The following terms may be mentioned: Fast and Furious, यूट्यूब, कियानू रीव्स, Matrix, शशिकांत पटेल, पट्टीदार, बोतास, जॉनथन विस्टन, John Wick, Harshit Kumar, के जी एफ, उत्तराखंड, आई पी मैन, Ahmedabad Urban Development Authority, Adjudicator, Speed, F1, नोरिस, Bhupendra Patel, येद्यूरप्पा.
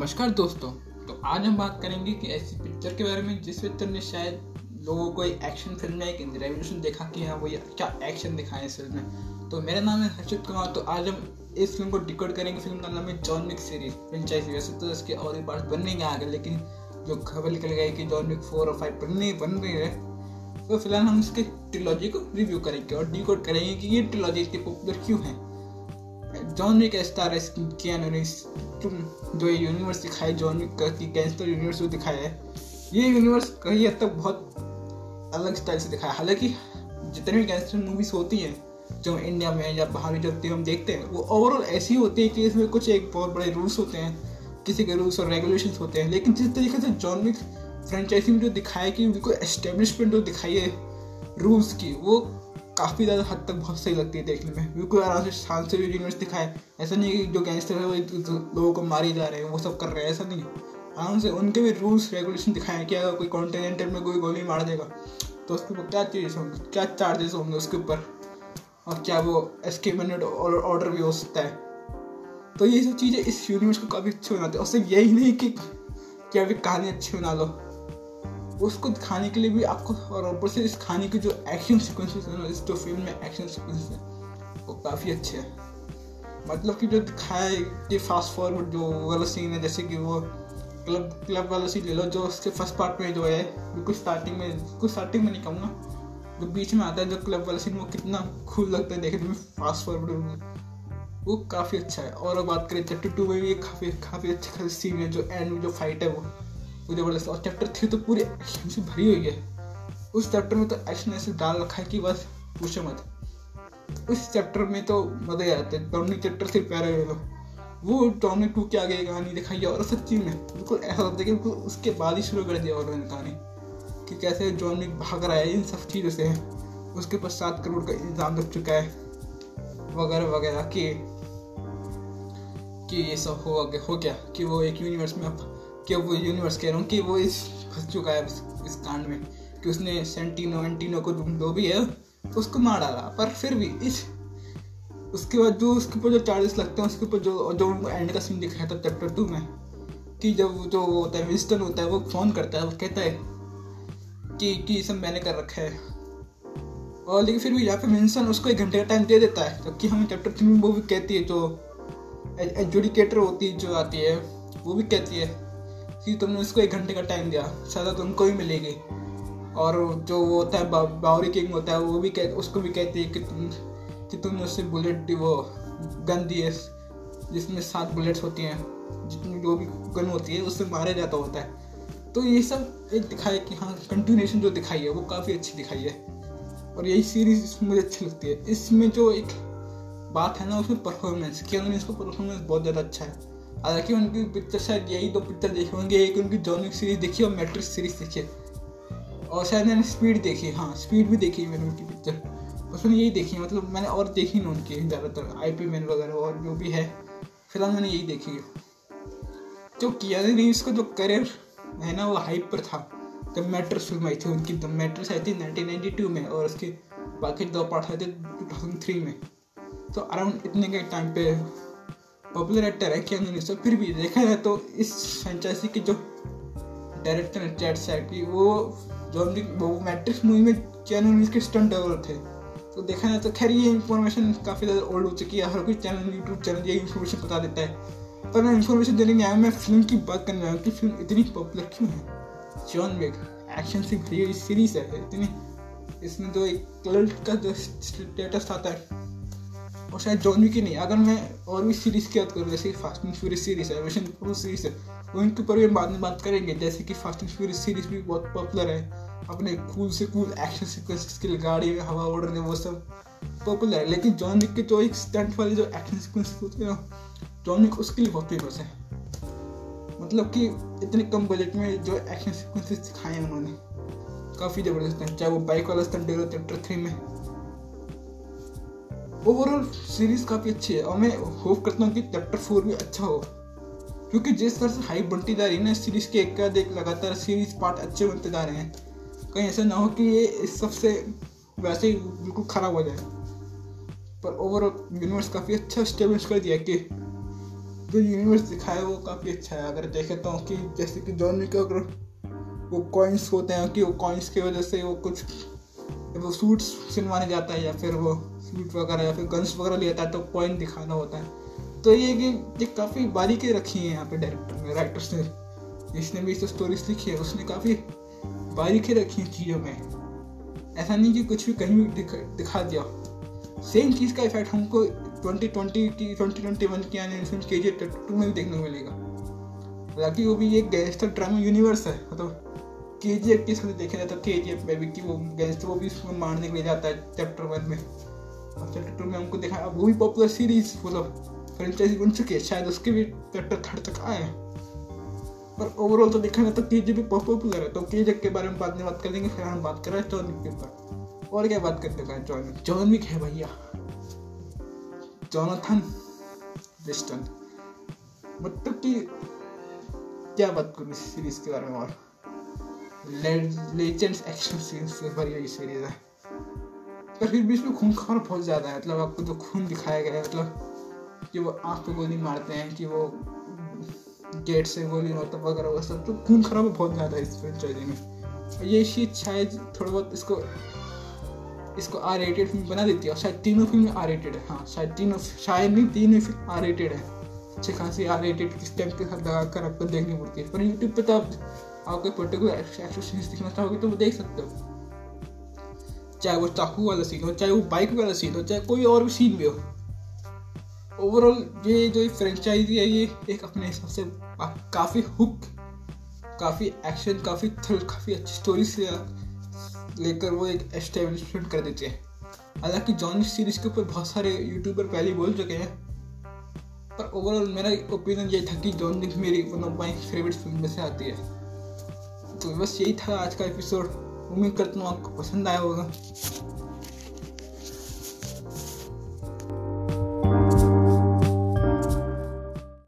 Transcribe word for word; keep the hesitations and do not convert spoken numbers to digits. नमस्कार दोस्तों, तो आज हम बात करेंगे कि ऐसी पिक्चर के बारे में जिस पिक्चर ने शायद लोगों को एक एक्शन फिल्म में एक रेवोल्यूशन देखा कि हाँ वो ये क्या एक्शन दिखाया इस फिल्म में। तो मेरा नाम है हर्षित कुमार। तो आज हम इस फिल्म को डिकोड करेंगे। फिल्म का नाम है जॉन विक सीरीज फ्रेंचाइज। वैसे तो इसके और भी पार्ट बनने के आगे, लेकिन जो खबर निकल गई कि जॉन विक फोर और फाइव बनने बन रही है, तो फिलहाल हम इसके ट्रिलॉजी को रिव्यू करेंगे और डिकोड करेंगे कि ये ट्रिलॉजी इतनी पॉपुलर क्यों है। जॉन विक का स्टार है जो ये यूनिवर्स दिखाई, जॉन विक की गैंगस्टर यूनिवर्स दिखाया है, ये यूनिवर्स कहीं हद तक बहुत अलग स्टाइल से दिखाया। हालांकि जितने भी गैंगस्टर मूवीज होती हैं जो इंडिया में या बाहर जब हम देखते हैं, वो ओवरऑल ऐसी होती है कि इसमें कुछ एक बहुत बड़े रूल्स होते हैं, किसी के रूल्स और रेगुलेशन होते हैं। लेकिन जिस तरीके से जॉन विक फ्रेंचाइजी में जो दिखाया कि उनको एस्टेब्लिशमेंट जो दिखाई है रूल्स की, वो काफ़ी ज़्यादा हद तक बहुत सही लगती है देखने में। बिल्कुल आराम से शांत से यूनिवर्स दिखाए। ऐसा नहीं है कि जो गैंगस्टर है वो लोगों को मारे जा रहे हैं, वो सब कर रहे हैं, ऐसा नहीं। आराम से उनके भी रूल्स रेगुलेशन दिखाएं कि अगर कोई कॉन्टिनेंटल में कोई गोली मार देगा तो उसके ऊपर क्या चीज़ होंगी, क्या चार्जेस होंगे उसके ऊपर, और क्या वो एस्केपमेंट और ऑर्डर भी हो सकता है। तो ये सब चीज़ें इस यूनिवर्स को काफ़ी अच्छे बनाते हैं। और सिर्फ यही नहीं कि क्या भी कहानी अच्छी बना लो, उसको दिखाने के लिए भी आपको, और ऊपर से इस खाने के जो एक्शन सिक्वेंसेस हैं, इस जो फिल्म में एक्शन सिक्वेंसेस हैं वो काफ़ी अच्छे हैं। मतलब कि जो दिखाया है कि फास्ट फॉरवर्ड जो वाला सीन है, जैसे कि वो क्लब क्लब वाला सीन ले लो, जो उसके फर्स्ट पार्ट में जो है, बिल्कुल स्टार्टिंग में कुछ स्टार्टिंग में नहीं कहूँगा, जो बीच में आता है जो क्लब वाला सीन, वो कितना खूब लगता है देखने में। फास्ट फॉरवर्ड वो काफ़ी अच्छा है। और बात करें चैप्टर टू में भी काफ़ी काफ़ी अच्छे खास सीन है, जो एंड में जो फाइट है वो पूरे बड़े। और चैप्टर थ्री तो पूरे एक्शन से भरी हुई है। उस चैप्टर में तो एक्शन ऐसे डाल रखा है कि बस पूछो मत। उस चैप्टर में तो मज़ा ही आता है। डोमिनिक चैप्टर से प्यारे ले लो, वो डोमिनिक टू के आगे कहानी दिखाई है, और सच्ची में बिल्कुल ऐसा होता है कि बिल्कुल उसके बाद ही शुरू कर दिया उन्होंने कहानी कि कैसे डोमिनिक भाग रहा है इन सब चीज़ों से, उसके पास सात करोड़ का इंतजाम लग चुका है वगैरह वगैरह, कि कि ये सब हो गया हो गया कि वो एक यूनिवर्स में कि वो यूनिवर्स कह रहा हूँ कि वो इस फंस चुका है इस कांड में कि उसने सेंटिनो एंटिनो को जो भी है तो उसको मार डाला। पर फिर भी इस उसके बाद जो उसके ऊपर जो चार्जेस लगते हैं उसके ऊपर जो जो एंड का सीन दिख रहा था चैप्टर टू में, कि जब जो होता है विस्टन होता है वो फ़ोन करता है, वो कहता है कि कि सब मैंने कर रखा है, और लेकिन फिर भी यहाँ पे विंस्टन उसको एक घंटे का टाइम दे देता है। जबकि हमें चैप्टर थ्री में वो भी कहती है, जो एडजुडिकेटर होती है जो आती है, वो भी कहती है कि तुमने उसको एक घंटे का टाइम दिया, सजा तुमको ही मिलेगी। और जो वो होता है बा, बावरी किंग होता है, वो भी कह उसको भी कहती है कि तुम कि तुमने उससे बुलेट वो गन दी है जिसमें सात बुलेट्स होती हैं, जितनी जो भी गन होती है उससे मारा जाता होता है। तो ये सब एक दिखाया कि हाँ कंटिन्यूशन जो दिखाई है वो काफ़ी अच्छी दिखाई है, और यही सीरीज मुझे अच्छी लगती है। इसमें जो एक बात है ना, उसमें परफॉर्मेंस की, इसका परफॉर्मेंस बहुत ज़्यादा अच्छा है। हालांकि उनकी पिक्चर शायद यही दो पिक्चर देखे होंगे, एक उनकी जॉन विक सीरीज देखी और मैट्रिक्स सीरीज देखी, और शायद मैंने स्पीड देखी। हाँ स्पीड भी देखी मैंने उनकी पिक्चर, उसमें यही देखी है। मतलब मैंने और देखी नहीं उनकी ज़्यादातर, आई पी मैन वगैरह और जो भी है, फिलहाल मैंने यही देखी है। जो कियानू रीव्स का जो करियर है ना, वो हाइप पर था जब मैट्रिक्स फिल्म आई थी उनकी। द मैट्रिक्स आई थी नाइनटीन नाइंटी टू में, और उसके बाकी दो पार्ट आए थे टू थाउजेंड थ्री में। तो अराउंड इतने के टाइम पे पॉपुलर एक्टर है कियानू रीव्स। फिर भी देखा जाए तो इस फ्रेंचाइजी के जो डायरेक्टर हैं चैट साहब की, वो जॉन विक वो मैट्रिक्स मूवी में कियानू रीव्स के स्टंट डबल थे। तो देखा जाए तो खैर ये इन्फॉर्मेशन काफ़ी ज़्यादा ओल्ड हो चुकी है, हर कोई चैनल यूट्यूब चैनल ये इन्फॉर्मेशन बता देता है। पर मैं इन्फॉर्मेशन देने नहीं आया, मैं फिल्म की बात करने आया हूँ कि फिल्म इतनी पॉपुलर क्यों है। जॉन विक एक्शन से भरी हुई सीरीज है इतनी, इसमें जो एक कल्ट का जो स्टेटस आता है, और शायद जॉन विक ही नहीं, अगर मैं और भी सीरीज़ की बात करूँ जैसे फास्ट एंड फ्यूरियस सीरीज़ है, मिशन इंपॉसिबल सीरीज़ है, उनके ऊपर भी हम बाद में बात करेंगे। जैसे कि फास्ट एंड फ्यूरियस सीरीज़ भी बहुत पॉपुलर है, अपने कूल से कूल एक्शन सिक्वेंसेस के लिए गाड़ी में हवा उड़ रही है वो सब पॉपुलर है। लेकिन जॉन विक के जो एक स्टंट वाले जो एक्शन सिक्वेंसेस होते हैं ना, जॉन विक उसके लिए बहुत फेमस है। मतलब कि इतने कम बजट में जो एक्शन सिक्वेंसेस दिखाए हैं उन्होंने, काफ़ी ज़बरदस्त है। चाहे वो बाइक वाला स्टंट दे रहा चैप्टर थ्री में, ओवरऑल सीरीज़ काफ़ी अच्छी है। और मैं होप करता हूँ कि चैप्टर फोर भी अच्छा हो, क्योंकि जिस तरह से हाइप बनती जा रही है ना इस सीरीज़ के, एक का एक लगातार सीरीज़ पार्ट अच्छे बनते जा रहे हैं, कहीं ऐसा ना हो कि ये इस सबसे वैसे ही बिल्कुल ख़राब हो जाए। पर ओवरऑल यूनिवर्स काफ़ी अच्छा स्टेब्लिश कर दिया कि जो यूनिवर्स दिखाया है वो काफ़ी अच्छा है। अगर देखे तो कि जैसे कि जॉन विक अगर वो कॉइन्स होते हैं कि वो कॉइन्स की वजह से वो कुछ वो सूट्स सिलवाने जाता है या फिर वो सूट वगैरह या फिर गन्स वगैरह लेता है तो कॉइन दिखाना होता है। तो ये कि काफ़ी बारीकी रखी है यहाँ पे डायरेक्टर ने, राइटर्स ने, जिसने भी इस स्टोरीज लिखी है उसने काफ़ी बारीकी रखी है चीज़ों में। ऐसा नहीं कि कुछ भी कहीं भी दिखा दिया। सेम चीज़ का इफेक्ट हमको ट्वेंटी ट्वेंटी की ट्वेंटी ट्वेंटी वन की आने फिल्म के जी टू में भी देखने को मिलेगा। हालांकि वो भी ये गैंगस्टर ड्रामा यूनिवर्स है, मतलब के जी एफ के साथ देखा जाता है। के जी एफ में भी कि वो गैंगस्टर वो भी उसमें मारने के लिए जाता है चैप्टर वन में, और चैप्टर टू में हमको देखा। अब वो भी पॉपुलर सीरीज मतलब फ्रेंचाइजी बन चुकी है, शायद उसके भी चैप्टर थर्ड तक आए हैं। पर ओवरऑल तो देखा जाए तो के जी एफ भी पॉपुलर है। तो के जी एफ के बारे में बाद में बात करेंगे। फिर हम बात कर रहे हैं जॉन विक के ऊपर। और क्या बात करते हैं जॉन विक जॉन विक है भैया जॉनथन विस्टन। मतलब कि क्या बात करूँ इस सीरीज के बारे में। और लेजेंड्स एक्शन सीन्स से भरी हुई सीरीज है, पर फिर भी इसमें खूनखार बहुत ज़्यादा है। मतलब आपको जो खून दिखाया गया है, मतलब कि वो आँख पे गोली मारते हैं, कि वो गेट से गोली मतलब वगैरह वह सब, तो खून खराब बहुत ज़्यादा है इस फ्रेंचाइजी में। ये चीज़ शायद थोड़ा बहुत इसको इसको आर रेटेड फिल्म बना देती है। और शायद तीनों फिल्में आर रेटेड है। हाँ, शायद तीनों शायद नहीं तीनों फिल्म आर रेटेड है। अच्छी खासी आर रेटेड की स्टैम्प के साथ लगा कर आपको देखनी पड़ती है। पर यूट्यूब पे तो आप आपको पर्टिकुलर एक्शन सीन्स दिखना चाहोगे तो वो देख सकते हो, चाहे वो चाकू वाला सीन हो, चाहे वो बाइक वाला सीन हो, चाहे कोई और भी सीन भी हो। ओवरऑल ये जो फ्रेंचाइजी है ये एक अपने हिसाब से काफ़ी हुक, काफ़ी एक्शन, काफ़ी थ्रिल, काफ़ी अच्छी स्टोरी से लेकर वो एक एस्टेब्लिशमेंट कर देते हैं। हालांकि जॉन विक सीरीज के ऊपर बहुत सारे यूट्यूबर पहले बोल चुके हैं, पर ओवरऑल मेरा ओपिनियन ये था कि जॉन विक मेरी one of my favourite film में से आती है। तो बस यही था आज का एपिसोड। उम्मीद करता हूँ आपको पसंद आया होगा।